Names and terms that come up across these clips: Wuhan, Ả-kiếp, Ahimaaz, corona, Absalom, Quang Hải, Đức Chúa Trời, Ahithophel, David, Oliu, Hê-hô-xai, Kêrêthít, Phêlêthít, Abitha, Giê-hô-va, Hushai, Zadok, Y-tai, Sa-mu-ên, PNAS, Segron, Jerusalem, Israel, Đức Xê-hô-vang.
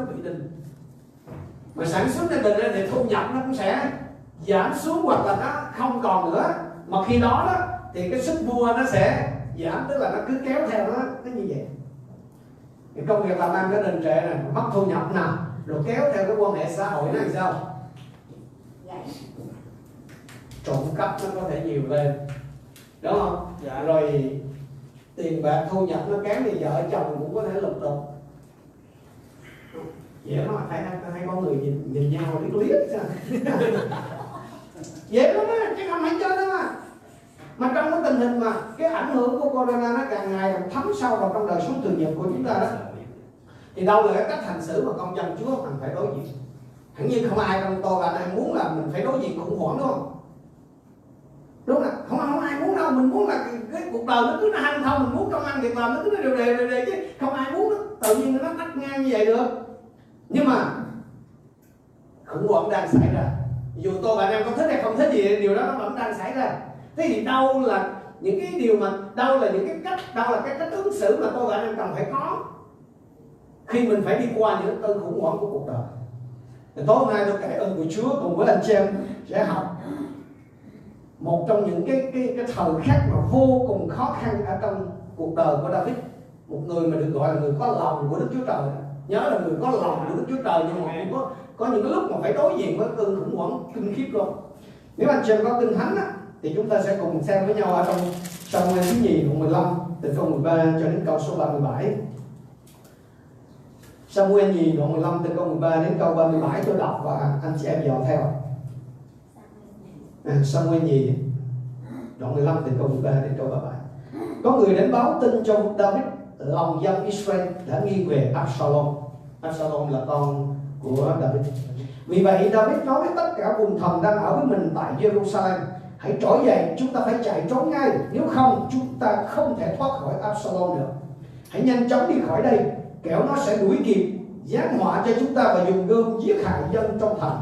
nó bị đình. Mà sản xuất lên đình thì thu nhập nó cũng sẽ giảm xuống hoặc là nó không còn nữa. Mà khi đó, thì cái sức mua nó sẽ giảm, tức là nó cứ kéo theo nó như vậy. Thì công việc làm ăn nó đình trệ nè, mất thu nhập nè, rồi kéo theo cái quan hệ xã hội nó thì sao? Trộm cắp nó có thể nhiều lên, đúng không? Dạ. Rồi tiền bạc thu nhập nó kém thì vợ chồng cũng có thể lục đục. Dễ lắm, phải con người nhìn nhau liếc liếc dễ lắm á, chứ không phải chơi đâu mà. Mà trong cái tình hình mà cái ảnh hưởng của corona nó càng ngày càng thấm sâu vào trong đời sống thường nhật của chúng ta đó, thì đâu là cái cách hành xử mà công dân Chúa mình phải đối diện. Hẳn nhiên không ai trong tôi và đang muốn là mình phải đối diện khủng hoảng, đúng không? Đúng là không ai muốn đâu. Mình muốn là cái cuộc đời nó cứ nó hanh thông, mình muốn công ăn việc làm nó cứ nó đều chứ không ai muốn đó. Tự nhiên nó tắt ngang như vậy được. Nhưng mà khủng hoảng đang xảy ra, dù tôi và em có thích hay không thích gì, điều đó nó vẫn đang xảy ra. Thế thì đâu là những cái điều mà, đâu là cái cách ứng xử mà tôi và em cần phải có khi mình phải đi qua những cơn khủng hoảng của cuộc đời. Thì tối hôm nay tôi kể ơn của Chúa cùng với anh chị em sẽ học một trong những cái thời khắc mà vô cùng khó khăn ở trong cuộc đời của David, một người mà được gọi là người có lòng của Đức Chúa Trời. Nhớ là người có lòng của Đức Chúa Trời, nhưng mà cũng có những cái lúc mà phải đối diện với cơn khủng hoảng kinh khiếp luôn. Nếu anh chị em có Kinh Thánh á, thì chúng ta sẽ cùng xem với nhau ở trong Sa-mu-ên thứ nhì phần 15 từ câu 13 cho đến câu số 37. Sa-mu-ên nhì đoạn 15 từ câu 13 đến câu 37 tôi đọc và anh chị em dò theo. Sa-mu-ên nhì đoạn 15 từ câu 13 đến câu 37. Có người đến báo tin cho David, lòng dân Israel đã nghi về Absalom. Absalom là con của David. Vì vậy David nói với tất cả vùng thần đang ở với mình tại Jerusalem: hãy trỗi dậy, chúng ta phải chạy trốn ngay, nếu không chúng ta không thể thoát khỏi Absalom được. Hãy nhanh chóng đi khỏi đây, kẻo nó sẽ đuổi kịp, giáng họa cho chúng ta và dùng gươm giết hại dân trong thành.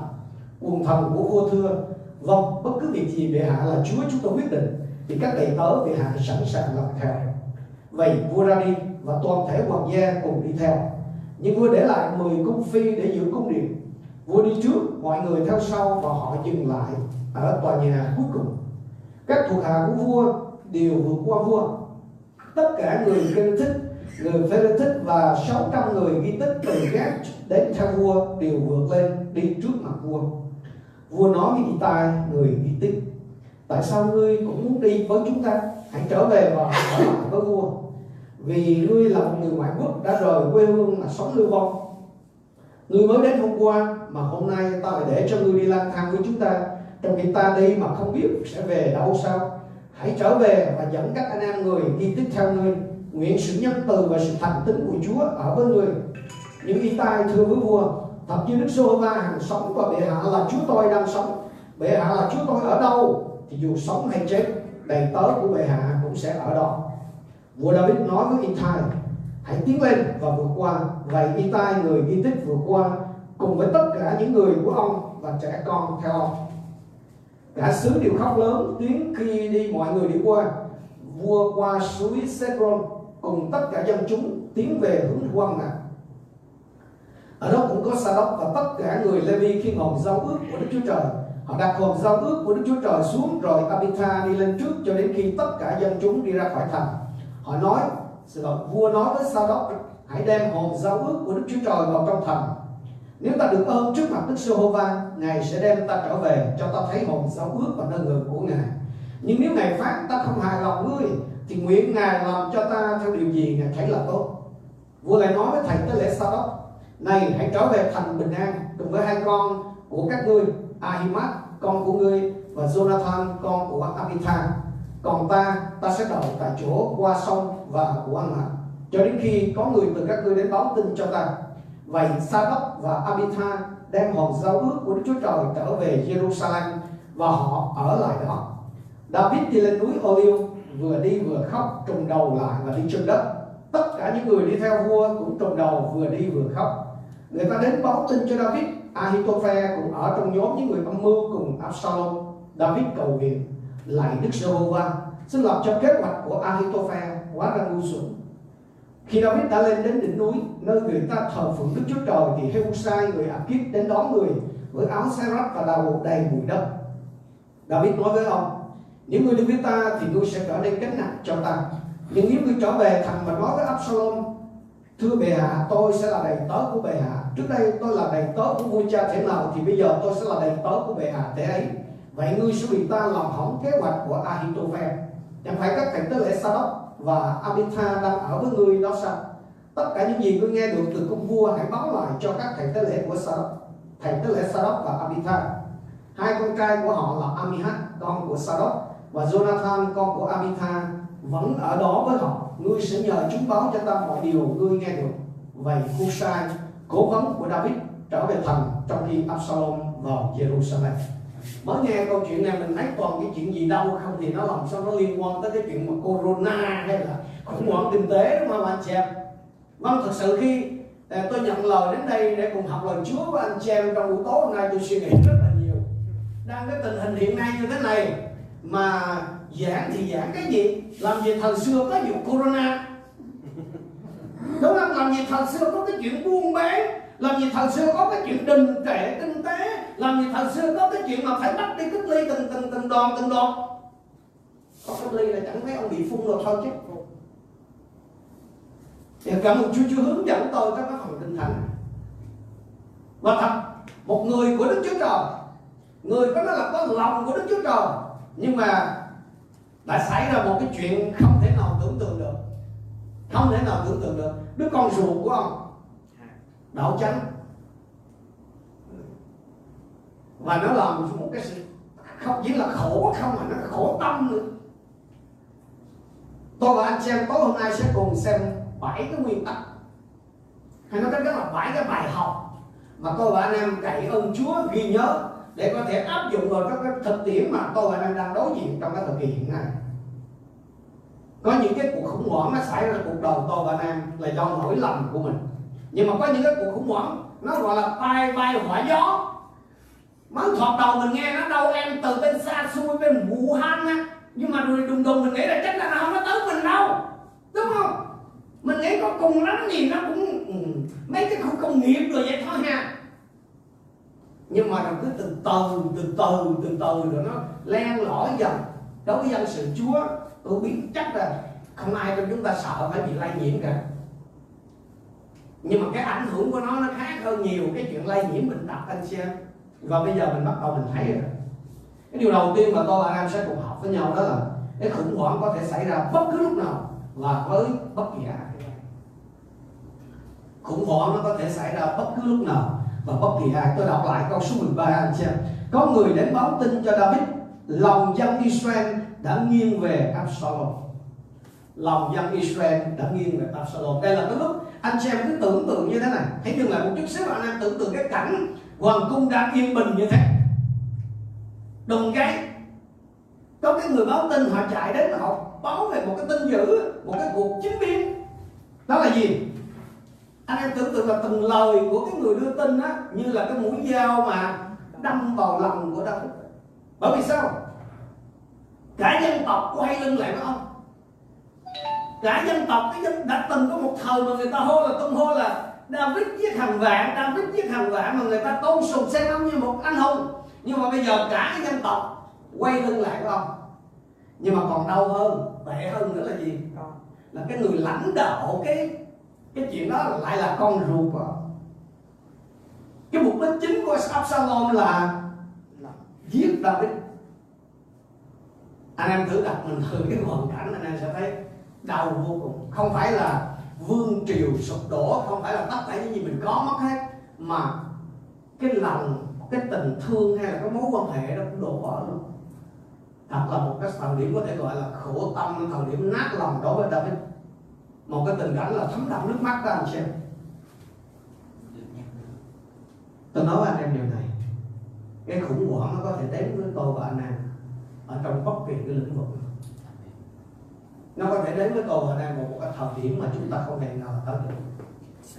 Quần thần của vua thưa: vâng, bất cứ việc gì bệ hạ là Chúa chúng ta quyết định, thì các đầy tớ bệ hạ sẵn sàng làm theo. Vậy vua ra đi và toàn thể hoàng gia cùng đi theo. Nhưng vua để lại 10 cung phi để giữ cung điện. Vua đi trước, mọi người theo sau và họ dừng lại ở tòa nhà cuối cùng. Các thuộc hạ của vua đều vượt qua vua. Tất cả người Kêrêthít, người Phêlêthít và 600 người Ghitít từ gác đến theo vua đều vượt lên đi trước mặt vua. Vua nói với Y-tai người Ghitít: tại sao ngươi cũng muốn đi với chúng ta? Hãy trở về và ở lại với vua, vì ngươi là một người ngoại quốc đã rời quê hương mà sống lưu vong. Ngươi mới đến hôm qua mà hôm nay ta lại để cho ngươi đi lang thang với chúng ta, trong khi ta đi mà không biết sẽ về đâu sao? Hãy trở về và dẫn các anh em người đi tiếp theo ngươi, nguyện sự nhân từ và sự thành tín của Chúa ở với ngươi. Những Y-tai thưa với vua: thật như Đức Xê-hô-va hằng sống và bệ hạ là Chúa tôi đang sống, bệ hạ là Chúa tôi ở đâu thì dù sống hay chết, đầy tớ của bệ hạ cũng sẽ ở đó. Vua David nói với Y-tai: hãy tiến lên và vượt qua. Vậy Y-tai người Ghitít vượt qua cùng với tất cả những người của ông và trẻ con theo ông. Cả xứ đều khóc lớn tiếng khi đi mọi người đi qua. Vua qua suối Segron cùng tất cả dân chúng tiến về hướng quan ngạc. Ở đó cũng có Zadok và tất cả người Lê-vi khi ngọn giao ước của Đức Chúa Trời. Họ đặt hòm giao ước của Đức Chúa Trời xuống, rồi Abitha đi lên trước cho đến khi tất cả dân chúng đi ra khỏi thành. Họ nói, vua nói với Zadok: hãy đem hòm giao ước của Đức Chúa Trời vào trong thành. Nếu ta được ơn trước mặt Đức Xê-hô-va, Ngài sẽ đem ta trở về cho ta thấy hòm giao ước và nơi người của Ngài. Nhưng nếu Ngài phán ta không hài lòng ngươi, thì nguyện Ngài làm cho ta theo điều gì Ngài thấy là tốt. Vua lại nói với thầy tế lễ Zadok: này, hãy trở về thành bình an cùng với hai con của các ngươi, Ahimaaz con của ngươi và Jonathan con của Abitha. Còn ta sẽ đợi tại chỗ qua sông và của ăn hạt cho đến khi có người từ các ngươi đến báo tin cho ta. Vậy Zadok và Abitha đem hòm giao ước của Đức Chúa Trời trở về Jerusalem và họ ở lại đó. David đi lên núi Oliu, vừa đi vừa khóc, trùng đầu lại và đi trên đất. Tất cả những người đi theo vua cũng trùng đầu, vừa đi vừa khóc. Người ta đến báo tin cho David. Ahithophel cũng ở trong nhóm những người âm mưu cùng Absalom. David cầu nguyện: lạy Đức Giê-hô-va, xin lập cho kế hoạch của Ahithophel quá ra ngu xuẩn. Khi David đã lên đến đỉnh núi nơi người ta thờ phượng Đức Chúa Trời thì Hê-hô-xai người Ả-kiếp đến đón người với áo xe rách và đầu bộ đầy bụi đất. David nói với ông: Nếu ngươi đi với ta thì ngươi sẽ trở nên gánh nặng cho ta. Nhưng nếu ngươi trở về thành mà nói với Absalom: Thưa bệ hạ, tôi sẽ là đầy tớ của bệ hạ. Trước đây tôi là đầy tớ của vua cha thế nào thì bây giờ tôi sẽ là đầy tớ của bệ hạ thế ấy. Vậy ngươi sẽ bị ta làm hỏng kế hoạch của Ahithophel. Chẳng phải các cảnh tế lễ Zadok và Abitha đang ở với ngươi đó sao? Tất cả những gì ngươi nghe được từ công vua hãy báo lại cho các thầy tế lễ của Zadok, thầy tế lễ Zadok và Abitha. Hai con trai của họ là Ahimaaz con của Zadok và Jonathan con của Abitha vẫn ở đó với họ. Ngươi sẽ nhờ chúng báo cho ta mọi điều ngươi nghe được. Vậy Hushai cố vấn của David trở về thành trong khi Absalom vào Jerusalem. Mới nghe câu chuyện này mình thấy toàn cái chuyện gì đâu không thì nó làm sao nó liên quan tới cái chuyện mà corona hay là khủng hoảng kinh tế đúng không anh chị em? Vâng, thật sự khi tôi nhận lời đến đây để cùng học lời Chúa với anh chị em trong buổi tối hôm nay tôi suy nghĩ rất là nhiều. Đang cái tình hình hiện nay như thế này mà giảng thì giảng cái gì? Làm gì thời xưa có vụ corona? Đúng không? Làm gì thời xưa có cái chuyện buôn bán? Làm gì thời xưa có cái chuyện đình trệ kinh tế? Làm gì thời xưa có cái chuyện mà phải bắt đi cách ly từng đòn? Có cách ly là chẳng thấy ông bị phun rồi thôi chứ. Thì cảm ơn Chúa hướng dẫn tôi các phần tinh thần. Và thật, một người của Đức Chúa Trời, người có nói là có lòng của Đức Chúa Trời, nhưng mà đã xảy ra một cái chuyện không thể nào tưởng tượng được. Đứa con ruột của ông đảo trắng và nó làm một cái sự không chỉ là khổ không mà nó khổ tâm nữa. Tôi và anh xem tối hôm nay sẽ cùng xem 7 cái nguyên tắc hay nói cách là 7 cái bài học mà tôi và anh em cậy ơn Chúa ghi nhớ để có thể áp dụng vào các thực tiễn mà tôi và anh em đang đối diện trong cái thời kỳ hiện nay. Có những cái cuộc khủng hoảng nó xảy ra cuộc đời tôi và anh em là do lỗi lầm của mình, nhưng mà có những cái cuộc khủng hoảng nó gọi là tai hỏa gió. Mới thoạt đầu mình nghe nó đâu em từ bên Sa-mu-ên bên Wuhan á, nhưng mà rồi đùng mình nghĩ là chắc là nó không có tới mình đâu, đúng không? Mình nghĩ có cùng lắm gì nó cũng mấy cái khu công nghiệp rồi vậy thôi ha. Nhưng mà nó cứ từ từ rồi nó len lỏi dần. Đối với dân sự Chúa, tôi biết chắc là không ai trong chúng ta sợ phải bị lây nhiễm cả. Nhưng mà cái ảnh hưởng của nó khác hơn nhiều cái chuyện lây nhiễm bệnh tật anh xem. Và bây giờ mình bắt đầu mình thấy rồi. Cái điều đầu tiên mà tôi và anh sẽ cùng học với nhau đó là cái khủng hoảng có thể xảy ra bất cứ lúc nào và với bất kỳ ai. Khủng hoảng nó có thể xảy ra bất cứ lúc nào và bất kỳ ai. Tôi đọc lại câu số 13 anh xem. Có người đến báo tin cho David, lòng dân Israel đã nghiêng về Absalom. Đây là cái lúc anh xem cứ tưởng tượng như thế này. Hãy dừng lại một chút xíu anh em tưởng tượng cái cảnh hoàng cung đang yên bình như thế. Đùng cái có cái người báo tin họ chạy đến họ báo về một cái tin dữ, một cái cuộc chính biến. Đó là gì? Anh em tưởng tượng là từng lời của cái người đưa tin á như là cái mũi dao mà đâm vào lòng của David. Bởi vì sao? Cả dân tộc quay lưng lại với ông. Cả dân tộc đã từng có một thời mà người ta tung hô là David giết hàng vạn, mà người ta tôn sùng xem ông như một anh hùng. Nhưng mà bây giờ cả cái dân tộc quay lưng lại với ông. Nhưng mà còn đau hơn, tệ hơn nữa là gì? Là cái người lãnh đạo cái chuyện đó lại là con ruột của ông. Cái mục đích chính của Absalom là giết David. Anh em thử đặt mình thử cái hoàn cảnh anh em sẽ thấy đau vô cùng. Không phải là vương triều sụp đổ, không phải là tất cả những gì mình có mất hết, mà cái lòng, cái tình thương hay là cái mối quan hệ đó cũng đổ vỡ luôn. Thật là một cái thời điểm có thể gọi là khổ tâm, thời điểm nát lòng đối với David. Một cái tình cảnh là thấm đẫm nước mắt đó anh xem. Tôi nói với anh em điều này, cái khủng hoảng nó có thể đến với tôi và anh em ở trong bất kỳ cái lĩnh vực. Nó có thể đến với tôi và anh em một cái thời điểm mà chúng ta không thể nào tới được.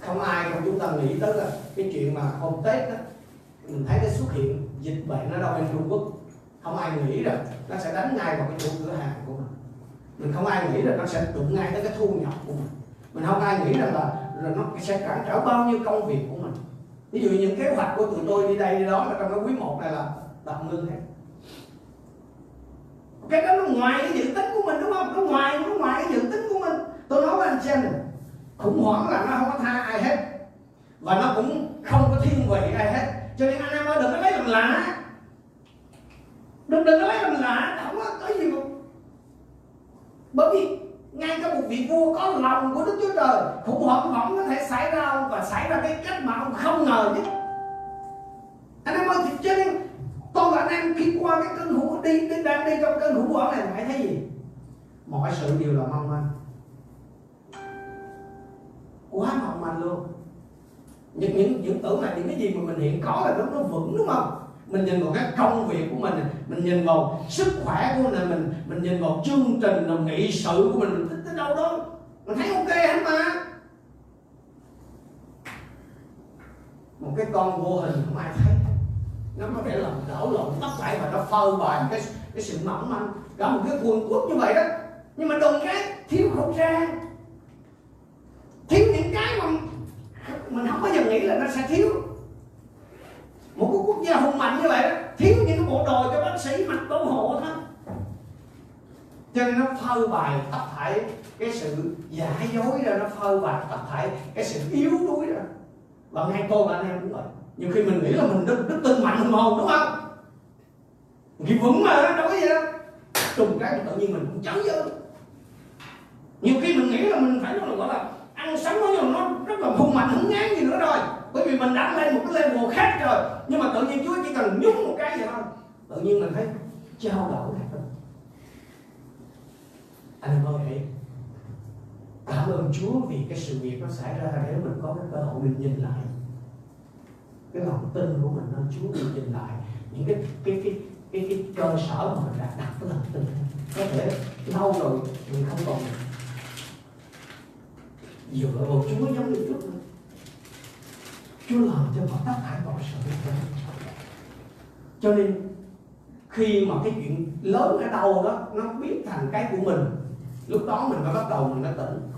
Không ai trong chúng ta nghĩ tới là cái chuyện mà hôm Tết đó, mình thấy cái xuất hiện dịch bệnh ở đâu bên Trung Quốc, không ai nghĩ rằng nó sẽ đánh ngay vào cái chỗ cửa hàng của mình. Mình không ai nghĩ là nó sẽ đụng ngay tới cái thu nhập của mình. Mình không ai nghĩ rằng là nó sẽ cản trở bao nhiêu công việc của mình. Ví dụ những kế hoạch của tụi tôi đi đây đi đó là trong cái quý 1 này là tạm ngưng hết. Cái đó nó ngoài cái dự tính của mình đúng không? Nó ngoài cái dự tính của mình. Tôi nói với anh xem này, khủng hoảng là nó không có tha ai hết, và nó cũng không có thiên vị ai hết. Cho nên anh em ơi, đừng có lấy làm lạ, đừng có lấy làm lạ, không có cái gì mà. Bởi vì ngay cả một vị vua có lòng của Đức Chúa Trời, khủng hoảng vẫn có thể xảy ra, và xảy ra cái cách mà ông không ngờ nhất. Anh em ơi, cho nên tôi và anh em khi qua cái cơn hũ đang đi trong cơn hũ hoảng này, phải thấy gì? Mọi sự đều là mong manh, quá mong manh luôn. Những tưởng là những cái gì mà mình hiện có là nó vững, đúng không? Mình nhìn vào các công việc của mình nhìn vào sức khỏe của mình nhìn vào chương trình làm nghị sự của mình thích tới đâu đó mình thấy ok hết mà. Một cái con vô hình không ai thấy, nó có thể làm đảo lộn tất cả và nó phơi bày cái sự mỏng manh cả một cái quần quốc như vậy đó. Nhưng mà đừng cái thiếu khẩu trang, thiếu những cái mà mình không bao giờ nghĩ là nó sẽ thiếu. Một quốc gia hùng mạnh như vậy đó, thiếu những cái bộ đồ cho bác sĩ mặc bảo hộ thôi, cho nên nó phơi bày tập thể cái sự giả dối ra, nó phơi bày tập thể cái sự yếu đuối ra. Và ngay cô và anh em cũng vậy, nhiều khi mình nghĩ là mình đức tin mạnh hùng hồn, đúng không? Khi vững mà nó đâu có gì đâu, trùng cái tự nhiên mình cũng cháy dữ. Nhiều khi mình nghĩ là mình phải gọi là ăn sống nó rất là hung mạnh, hứng ngán gì nữa rồi, bởi vì mình đã lên một cái level khác rồi. Nhưng mà tự nhiên Chúa chỉ cần nhúng một cái vậy thôi, tự nhiên mình thấy trao đổi hết rồi. Anh em ơi, cảm ơn Chúa vì cái sự việc nó xảy ra để mình có cái cơ hội mình nhìn lại cái lòng tin của mình. Nên Chúa mình nhìn lại những cái cơ sở mà mình đã đặt cái lòng tin, có thể lâu rồi mình không còn dựa vào Chúa giống như trước nữa. Chúa làm cho họ tất cả mọi sự. Cho nên khi mà cái chuyện lớn ở đâu đó nó biến thành cái của mình, lúc đó mình mới bắt đầu mình nó tỉnh.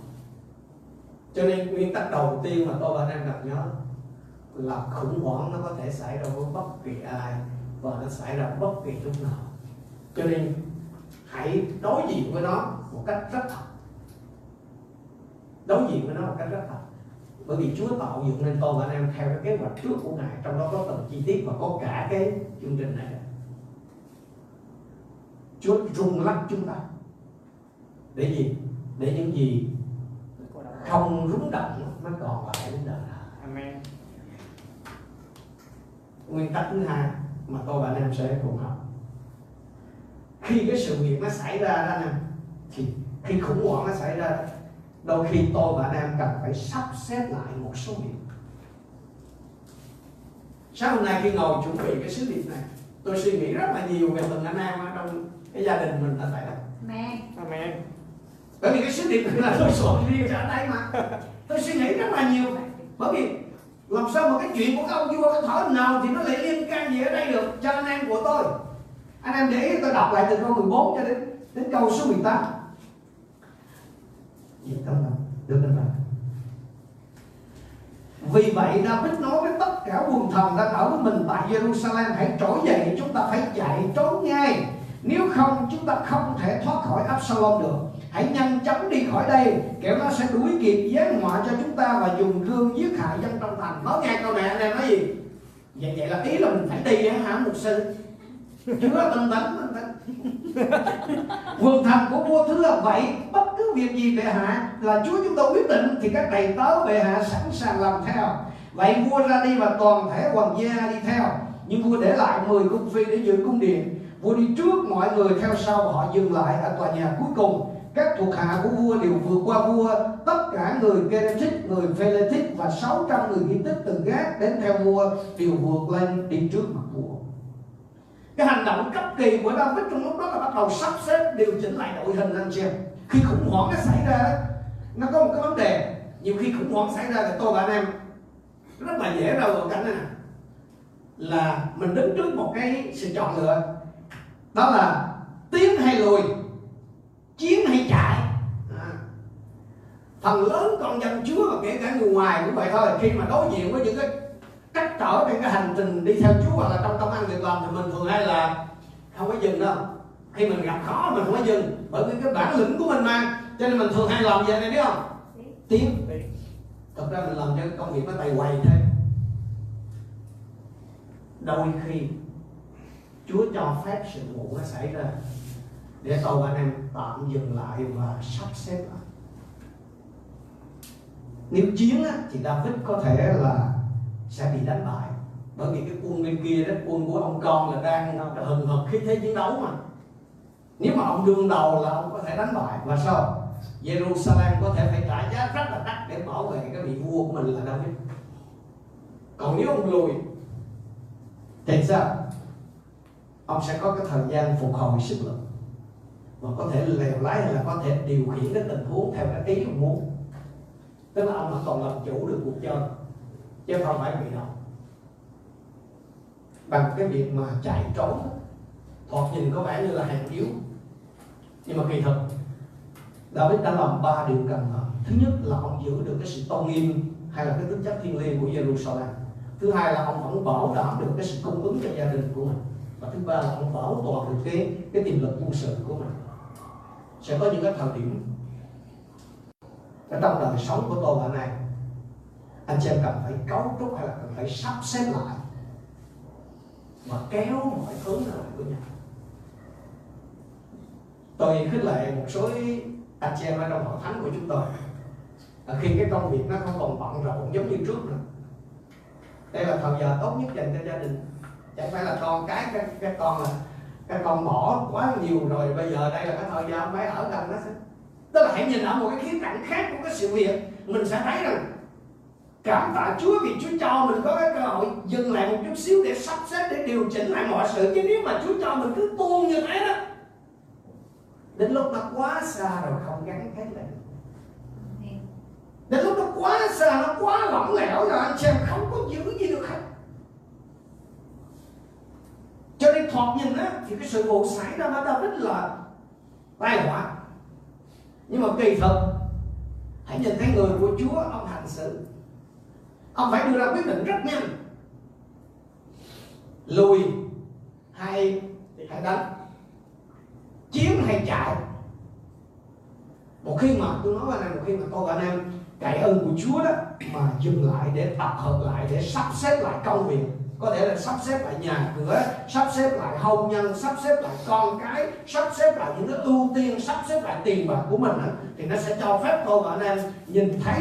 Cho nên nguyên tắc đầu tiên mà tôi và anh em đặt nhớ là khủng hoảng nó có thể xảy ra với bất kỳ ai, và nó xảy ra bất kỳ lúc nào. Cho nên hãy đối diện với nó một cách rất thật. Đối diện với nó một cách rất thật. Bởi vì Chúa tạo dựng nên tôi và anh em theo cái kế hoạch trước của Ngài, trong đó có từng chi tiết và có cả cái chương trình này. Chúa rung lắc chúng ta để gì? Để những gì không rung động nó còn lại đến đời. Amen. Nguyên tắc thứ hai mà tôi và anh em sẽ cùng học, khi cái sự việc nó xảy ra đó nè, thì khi khủng hoảng nó xảy ra, đôi khi tôi và anh em cần phải sắp xếp lại một số việc. Sáng hôm nay khi ngồi chuẩn bị cái sứ điệp này, tôi suy nghĩ rất là nhiều về từng anh em trong cái gia đình mình là tại đây. Amen. Bởi vì cái sứ điệp này là tôi soạn riêng ra đây mà. Tôi suy nghĩ rất là nhiều, bởi vì làm sao mà cái chuyện của các ông vua cái thở nào thì nó lại liên can gì ở đây được cho anh em của tôi. Anh em để ý tôi đọc lại từ câu 14 cho đến câu số 18. Vì vậy David nói với tất cả quần thần đang ở với mình tại Jerusalem, hãy trỗi dậy, chúng ta phải chạy trốn ngay, nếu không chúng ta không thể thoát khỏi Absalom được. Hãy nhanh chóng đi khỏi đây, kẻo nó sẽ đuổi kịp giáng họa cho chúng ta và dùng gươm giết hại dân trong thành. Nói nghe câu này anh em nói gì? Vậy là ý là mình phải đi hả mục sư? Chúa tinh tấn. Quần thần của vua thưa vậy, bất cứ việc gì bệ hạ là Chúa chúng tôi quyết định thì các đầy tớ bệ hạ sẵn sàng làm theo. Vậy vua ra đi và toàn thể hoàng gia đi theo, nhưng vua để lại 10 cung phi để giữ cung điện. Vua đi trước, mọi người theo sau, họ dừng lại ở tòa nhà cuối cùng. Các thuộc hạ của vua đều vượt qua vua, tất cả người Kêrêthít, người Phêlêthít và 600 người Ghitít từ Gác đến theo vua đều vượt lên đi trước mặt vua. Cái hành động cấp kỳ của David trong lúc đó là bắt đầu sắp xếp, điều chỉnh lại đội hình lên trên. Khi khủng hoảng nó xảy ra, nó có một cái vấn đề. Nhiều khi khủng hoảng xảy ra thì tôi và anh em rất là dễ rơi vào cảnh này nè, là mình đứng trước một cái sự chọn lựa, đó là tiến hay lùi, chiến hay chạy. Phần lớn con dân Chúa và kể cả người ngoài cũng vậy thôi. Khi mà đối diện với những cái cách trở trên cái hành trình đi theo Chúa hoặc là trong công ăn việc làm thì mình thường hay là không có dừng đâu. Khi mình gặp khó mình không có dừng, bởi vì cái bản lĩnh của mình mà. Cho nên mình thường hay làm vậy này, biết không? Tiến. Thật ra mình làm cho cái công việc nó tay quầy thế. Đôi khi Chúa cho phép sự vụ nó xảy ra để tôi và anh em tạm dừng lại và sắp xếp lại. Nếu chiến á, thì David có thể là sẽ bị đánh bại, bởi vì cái quân bên kia đó, quân của ông con là đang hừng hực khí thế chiến đấu mà. Nếu mà ông đương đầu là ông có thể đánh bại. Và sao? Jerusalem có thể phải trả giá rất là đắt để bảo vệ cái vị vua của mình là David. Còn nếu ông lùi thì sao? Ông sẽ có cái thời gian phục hồi sức lực và có thể lèo lái hay là có thể điều khiển cái tình huống theo cái ý ông muốn. Tức là ông vẫn còn làm chủ được cuộc chơi chứ không phải bị động bằng cái việc mà chạy trốn thoạt nhìn có vẻ như là hàng yếu. Nhưng mà kỳ thực David đã làm ba điều cần làm. Thứ nhất là ông giữ được cái sự tôn nghiêm hay là cái tính chất thiêng liêng của Jerusalem. Thứ hai là ông vẫn bảo đảm được cái sự cung ứng cho gia đình của mình. Và thứ ba là ông bảo toàn được cái tiềm lực quân sự của mình. Sẽ có những cái thời điểm trong đời sống của tôi và này, anh chị em cần phải cấu trúc hay là cần phải sắp xếp lại và kéo mọi thứ lại của nhau. Tôi khích lệ một số anh chị em ở trong hội thánh của chúng tôi khi cái công việc nó không còn bận rộn giống như trước nữa. Đây là thời giờ tốt nhất dành cho gia đình. Chẳng phải là con cái con là cái con bỏ quá nhiều rồi, bây giờ đây là cái thời gian mấy ở gần đó. Tức là hãy nhìn ở một cái khía cạnh khác của cái sự việc, mình sẽ thấy rằng cảm tạ Chúa vì Chúa cho mình có cái cơ hội dừng lại một chút xíu để sắp xếp, để điều chỉnh lại mọi sự. Chứ nếu mà Chúa cho mình cứ tuôn như thế đó, đến lúc nó quá xa rồi không gắn kết lại. Đến lúc nó quá xa, nó quá lỏng lẻo rồi anh xem không có giữ gì được hết. Cho nên thoạt nhìn á thì cái sự vụ xảy ra nó rất là tai họa. Nhưng mà kỳ thực hãy nhìn thấy người của Chúa, ông hành xử, ông phải đưa ra quyết định rất nhanh. Lùi hay đánh, chiếm hay chạy. Một khi mà tôi nói với anh em, một khi mà tôi và anh em cậy ơn của Chúa đó mà dừng lại để tập hợp lại, để sắp xếp lại công việc, có thể là sắp xếp lại nhà cửa, sắp xếp lại hôn nhân, sắp xếp lại con cái, sắp xếp lại những cái ưu tiên, sắp xếp lại tiền bạc của mình, thì nó sẽ cho phép tôi và anh em nhìn thấy,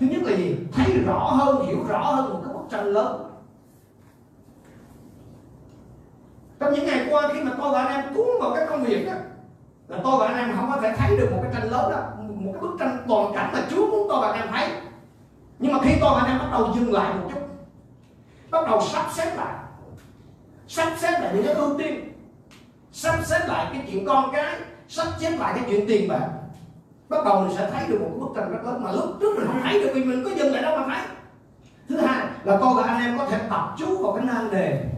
thứ nhất là gì? Thấy rõ hơn, hiểu rõ hơn một cái bức tranh lớn. Trong những ngày qua khi mà tôi và anh em cuốn vào cái công việc đó, là tôi và anh em không có thể thấy được một cái tranh lớn đó, một cái bức tranh toàn cảnh mà Chúa muốn tôi và anh em thấy. Nhưng mà khi tôi và anh em bắt đầu dừng lại một chút, bắt đầu sắp xếp lại những cái ưu tiên, sắp xếp lại cái chuyện con cái, sắp xếp lại cái chuyện tiền bạc, bắt đầu mình sẽ thấy được một bức tranh rất lớn mà lúc trước mình không thấy được vì mình có dừng lại đâu mà thấy. Thứ hai là tôi và anh em có thể tập trung vào cái nan đề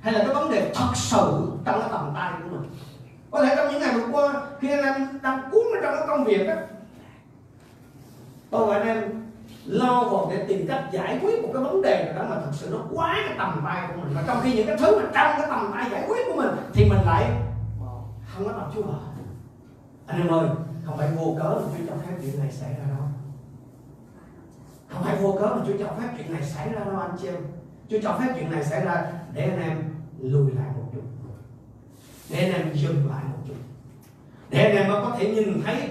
hay là cái vấn đề thật sự trong cái tầm tay của mình. Có thể trong những ngày vừa qua khi anh em đang cuốn vào trong cái công việc đó, tôi và anh em lo vào để tìm cách giải quyết một cái vấn đề nào đó mà thật sự nó quá cái tầm tay của mình, mà trong khi những cái thứ mà trong cái tầm tay giải quyết của mình thì mình lại không có tập trung vào. Anh em ơi, không phải vô cớ mà Chúa cho phép chuyện này xảy ra đâu. Không phải vô cớ mà Chúa cho phép chuyện này xảy ra đâu anh chị em. Chúa cho phép chuyện này xảy ra để anh em lùi lại một chút, để anh em dừng lại một chút, để anh em có thể nhìn thấy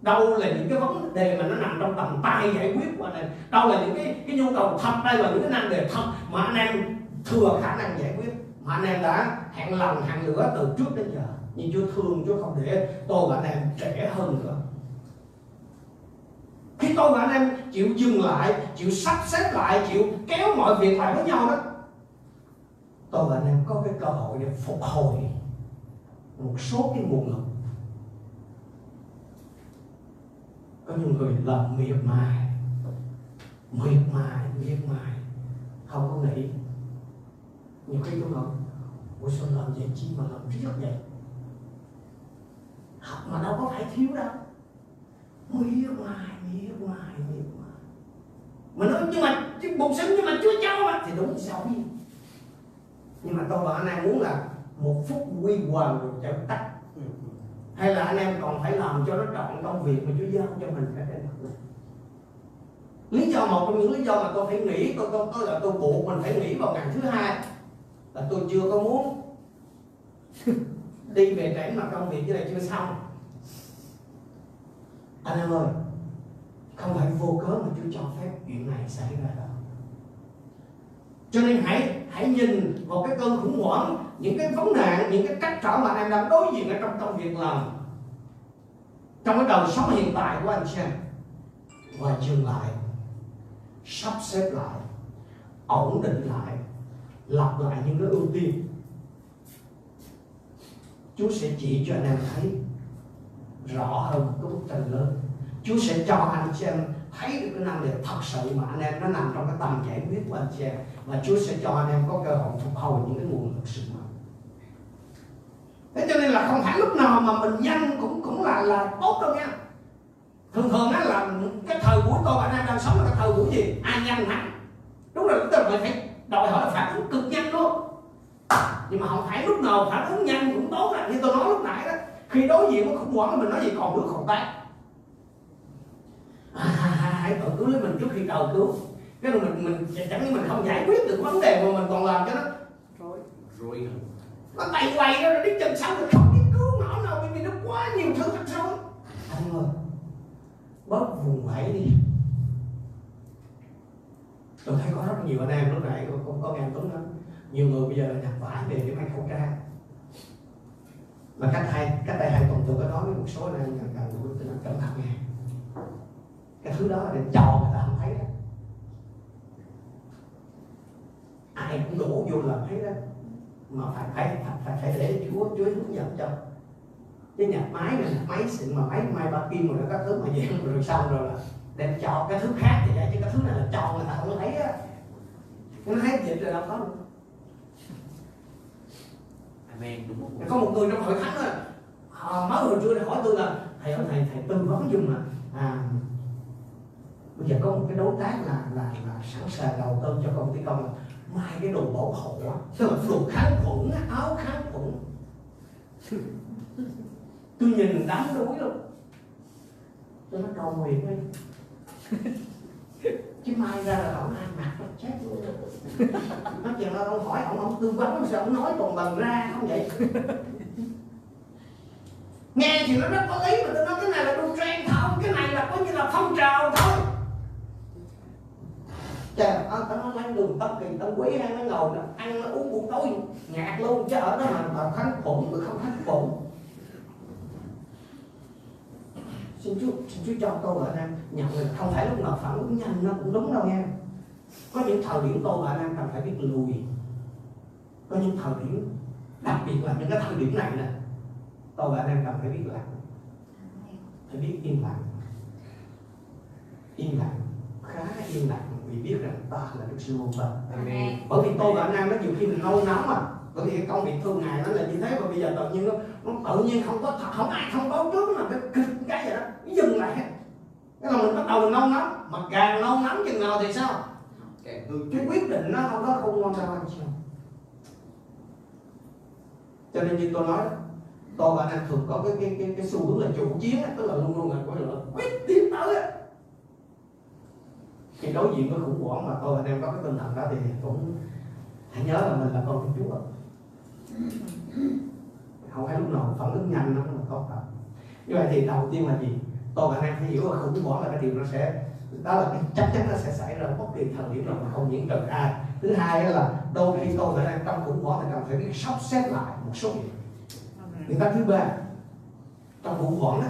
đâu là những cái vấn đề mà nó nằm trong tầm tay giải quyết của anh em, đâu là những cái nhu cầu thật, đây là những cái năng đề thật mà anh em thừa khả năng giải quyết, mà anh em đã hẹn lòng hẹn lửa từ trước đến giờ. Nhưng Chúa thương, Chúa không để tôi và anh em trễ hơn nữa. Khi tôi và anh em chịu dừng lại, chịu sắp xếp lại, chịu kéo mọi việc lại với nhau đó, tôi và anh em có cái cơ hội để phục hồi một số cái nguồn lực. Có nhiều người là miệt mài, không có nghĩ. Nhiều khi tôi nói, ủa sao làm vậy chi mà làm riết vậy? Học mà đâu có phải thiếu đâu. Ôi hoài. Mà nói nhưng mà bột sắn nhưng mà Chúa cho mà. Thì đúng sao đi. Nhưng mà tôi và anh em muốn là một phút quy hoàng rồi chẳng tắt. Hay là anh em còn phải làm cho nó trọn công việc mà Chúa giao cho mình cả trên mặt này. Lý do một trong những lý do mà tôi phải nghĩ, tôi buộc mình phải nghĩ vào ngày thứ hai là tôi chưa có muốn đi về trễ mà công việc như này chưa xong. Anh em ơi, không phải vô cớ mà Chúa cho phép chuyện này xảy ra đâu. Cho nên hãy nhìn vào cái cơn khủng hoảng, những cái vấn nạn, những cái trắc trở mà anh em đang đối diện ở trong công việc làm, trong cái đời sống hiện tại của anh xem, và dừng lại, sắp xếp lại, ổn định lại, lập lại những cái ưu tiên. Chúa sẽ chỉ cho anh em thấy rõ hơn một cái bức tranh lớn. Chúa sẽ cho anh xem thấy được cái năng lực thật sự mà anh em nó nằm trong cái tầm giải quyết của anh xem, và Chúa sẽ cho anh em có cơ hội phục hồi những cái nguồn lực sự mạnh. Thế cho nên là không phải lúc nào mà mình nhanh cũng là tốt đâu nha. Thường là cái thời buổi tôi và anh em đang sống là cái thời buổi gì? Ai nhanh hẳn. Đúng là chúng ta phải đòi hỏi phản ứng cực nhanh luôn. Nhưng mà không phải lúc nào phản ứng nhanh cũng tốt là như tôi nói lúc nãy đó. Khi đối diện với khủng hoảng mình nói gì còn nước còn tát. Hãy tự cứu lấy mình trước khi cầu cứu. Cái là mình chẳng những mình không giải quyết được vấn đề mà mình còn làm cho nó rối. Nó tay quay đó rồi đến chân sau mình không biết cứu nó nào, bởi vì nó quá nhiều thứ thật sống. Anh ơi, bớt vùng vẫy đi. Tôi thấy có rất nhiều anh em lúc nãy có nghe Tuấn lắm. Nhiều người bây giờ là nhặt vải về để mang khẩu trang. Mà cách đây 2 tuần tôi có nói với một số anh em rằng tôi đang cẩn thận nghe. Cái thứ đó là để cho người ta không thấy đó. Ai cũng đổ vô là thấy đó. Mà phải để Chúa hướng dẫn cho. Chứ nhặt máy xịn mà máy ba kim rồi các thứ mà vậy rồi xong rồi là đem cho cái thứ khác thì vậy, chứ cái thứ này là cho người ta không thấy á. Nó thấy dịch rồi đâu có. Có một người trong hội thánh đó, mới hồi trưa hỏi tôi là thầy tư vấn giùm mà bây giờ có một cái đối tác là sẵn sàng đầu tư cho công ty công mai cái đồ bảo hộ, tức là đồ kháng khuẩn, áo kháng khuẩn. Tôi nhìn đám đuối luôn, tôi nói cầu nguyện đi chứ mai ra là ổng ai mặc nó chết luôn. Nói chuyện là ông hỏi ổng tư vấn sao ổng nói còn lần ra không vậy. Nghe thì nó rất có lý, mà tôi nói cái này là đu trend không, cái này là coi như là phong trào thôi. Trời ơi, tao nói ăn đường Tâm Kỳ Tâm Quý hay nó ngồi nó ăn nó uống buổi tối ngạt luôn, chứ ở đó mà khánh khủng mà không khánh khủng. Xin Chúa cho tôi và anh em nhận được không phải lúc nào phản ứng nhanh nó cũng đúng đâu nha. Có những thời điểm tôi và anh em cần phải biết lùi. Có những thời điểm, đặc biệt là những cái thời điểm này nè, tôi và anh em cần phải biết lặng, phải biết im lặng. Im lặng, khá im lặng, vì biết rằng ta là Đức Xê-hô-vang. Bởi vì tôi và anh em nó nhiều khi mình nôn nóng mà. Bởi vì công việc thương ngày nó là như thế, và bây giờ tự nhiên nó tự nhiên không có thật, không ai thông báo trước mà cái vậy đó, nó dừng lại. Cái là mình bắt đầu mình nôn nóng, mà càng nôn nóng chừng nào thì sao? Cái quyết định nó không có khôn ngoan ra làm sao. Cho nên như tôi nói, tôi và anh em thường có cái xu hướng là chủ chiến, tức là luôn luôn là có lửa quyết tiến tới á. Khi đối diện với khủng hoảng mà tôi và anh em có cái tinh thần đó thì cũng hãy nhớ là mình là con của Chúa. Không phải lúc nào phản ứng nhanh nó là tốt đâu. Như vậy thì đầu tiên là gì? Tôi và anh em phải hiểu là khủng hoảng là cái điều nó sẽ, đó là chắc chắn nó sẽ xảy ra bất kỳ thời điểm nào mà không những trừ ai. Thứ hai là đôi khi tôi và anh em trong khủng hoảng thì cần phải biết sắp xếp lại một số việc. Nguyên tắc thứ ba, trong khủng hoảng đó,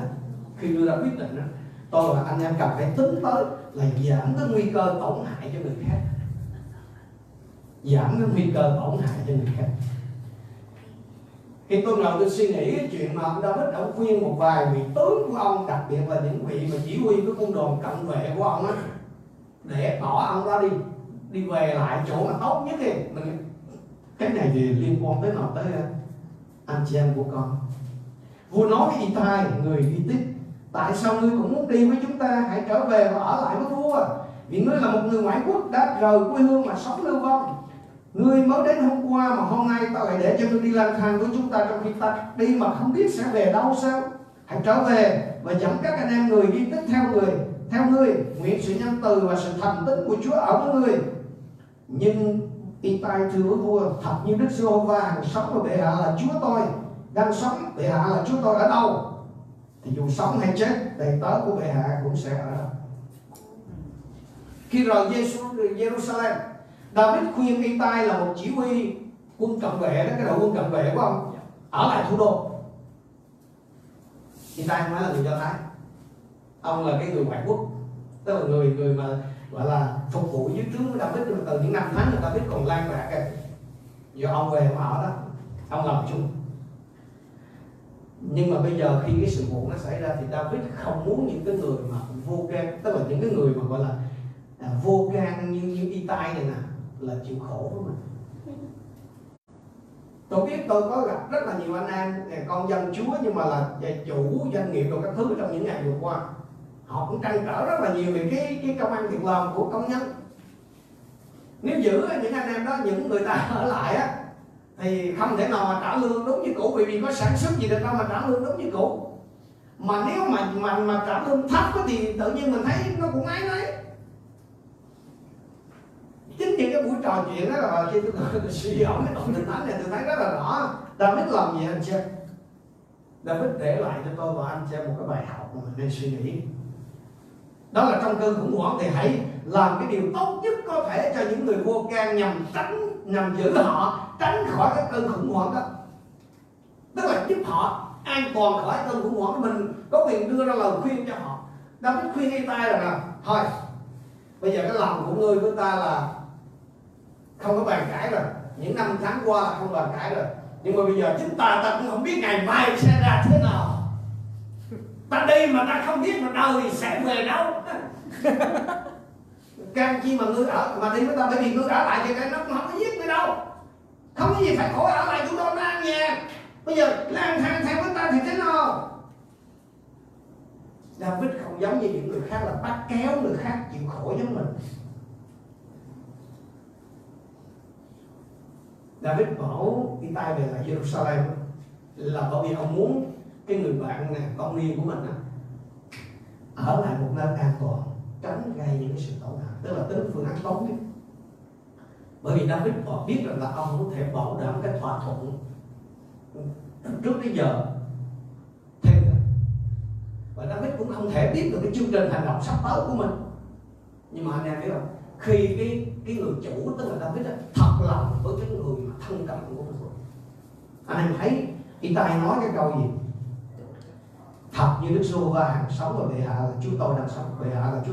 khi đưa ra quyết định đó, tôi và anh em cần phải tính tới là giảm cái nguy cơ tổn hại cho người khác. Giảm cái nguy cơ tổn hại cho người khác. Khi tôi ngồi tôi suy nghĩ cái chuyện mà ông David đã khuyên một vài vị tướng của ông, đặc biệt là những vị mà chỉ huy cái quân đoàn cận vệ của ông á, để bỏ ông ra đi về lại chỗ mà tốt nhất đi. Cái này thì liên quan tới nào, tới anh chị em của con. Vua nói với Y-tai người Ghitít Tại sao ngươi cũng muốn đi với chúng ta? Hãy trở về và ở lại với vua. Vì ngươi là một người ngoại quốc đã rời quê hương mà sống lưu vong. Ngươi mới đến hôm qua mà hôm nay tao lại để cho ngươi đi lang thang với chúng ta, trong khi ta đi mà không biết sẽ về đâu sao? Hãy trở về và dẫn các anh em người đi tích theo ngươi, nguyện sự nhân từ và sự thành tín của Chúa ở với ngươi. Nhưng Y-tai thưa với vua, thật như Đức Xê-hô-va hằng sống và bệ hạ là Chúa tôi đang sống, bệ hạ là Chúa tôi ở đâu, thì dù sống hay chết, đầy tớ của bệ hạ cũng sẽ ở đó. Khi rời Jerusalem, David khuyên Y-tai là một chỉ huy quân cận vệ đó, cái đội quân cận vệ của ông, ở lại thủ đô. Y-tai không phải là người Do Thái, ông là cái người ngoại quốc, tức là người mà gọi là phục vụ dưới trướng của David từ những năm tháng mà David còn lang bạc kìa. Giờ ông về mà ở đó, ông làm chung. Nhưng mà bây giờ khi cái sự vụ nó xảy ra thì David không muốn những cái người mà vô can, tức là những cái người mà gọi là vô can như Y-tai này nè là chịu khổ với mình. Tôi biết tôi có gặp rất là nhiều anh em con dân Chúa nhưng mà là chủ doanh nghiệp rồi các thứ trong những ngày vừa qua, họ cũng trăn trở rất là nhiều về cái công ăn việc làm của công nhân. Nếu giữ những anh em đó, những người ta ở lại á, thì không thể nào mà trả lương đúng như cũ, vì có sản xuất gì được đâu mà trả lương đúng như cũ. Mà nếu mà trả lương thấp thì tự nhiên mình thấy nó cũng áy náy. Chính vì cái buổi trò chuyện đó là khi tôi suy ngẫm cái tổng tính ảnh này, tôi thấy rất là rõ David làm gì anh xem. David để lại cho tôi và anh xem một cái bài học mà mình nên suy nghĩ. Đó là trong cơn khủng hoảng thì hãy làm cái điều tốt nhất có thể cho những người vô can, nhằm giữ họ tránh khỏi cái cơn khủng hoảng đó, tức là giúp họ an toàn khỏi cơn khủng hoảng. Mình có quyền đưa ra lời khuyên cho họ. David khuyên Y-tai rằng là thôi bây giờ cái lòng của ngươi của ta là không có bàn cãi rồi, những năm tháng qua là không bàn cãi rồi, nhưng mà bây giờ chúng ta cũng không biết ngày mai sẽ ra thế nào. Ta đi mà ta không biết mà đâu thì sẽ về đâu. Càng chi mà ngươi ở mà đi với ta, bởi vì ngươi ở lại thì cái nó cũng không có giết ngươi đâu, không có gì phải khổ. Ở lại chúng tôi nó ăn nhà, bây giờ lang thang theo với ta thì thế nào? David không giống như những người khác là bắt kéo người khác chịu khổ giống mình. David bảo Y-tai về lại Jerusalem là bởi vì ông muốn cái người bạn này, con riêng của mình ở lại một nơi an toàn, tránh gây những sự tổn hại, tức là tính phương án tốt nhất. Bởi vì David họ biết rằng là ông không thể bảo đảm cái thỏa thuận trước đến giờ thêm nữa, và David cũng không thể biết được cái chương trình hành động sắp tới của mình. Nhưng mà anh em biết không, khi cái người chủ, tức là David thật lòng với cái người mà thân cận của mình, anh em thấy Y-tai nói cái câu gì? Thật như Đức Giê-hô-va hằng sống và bệ hạ là Chúa tôi đang sống, bệ hạ là Chúa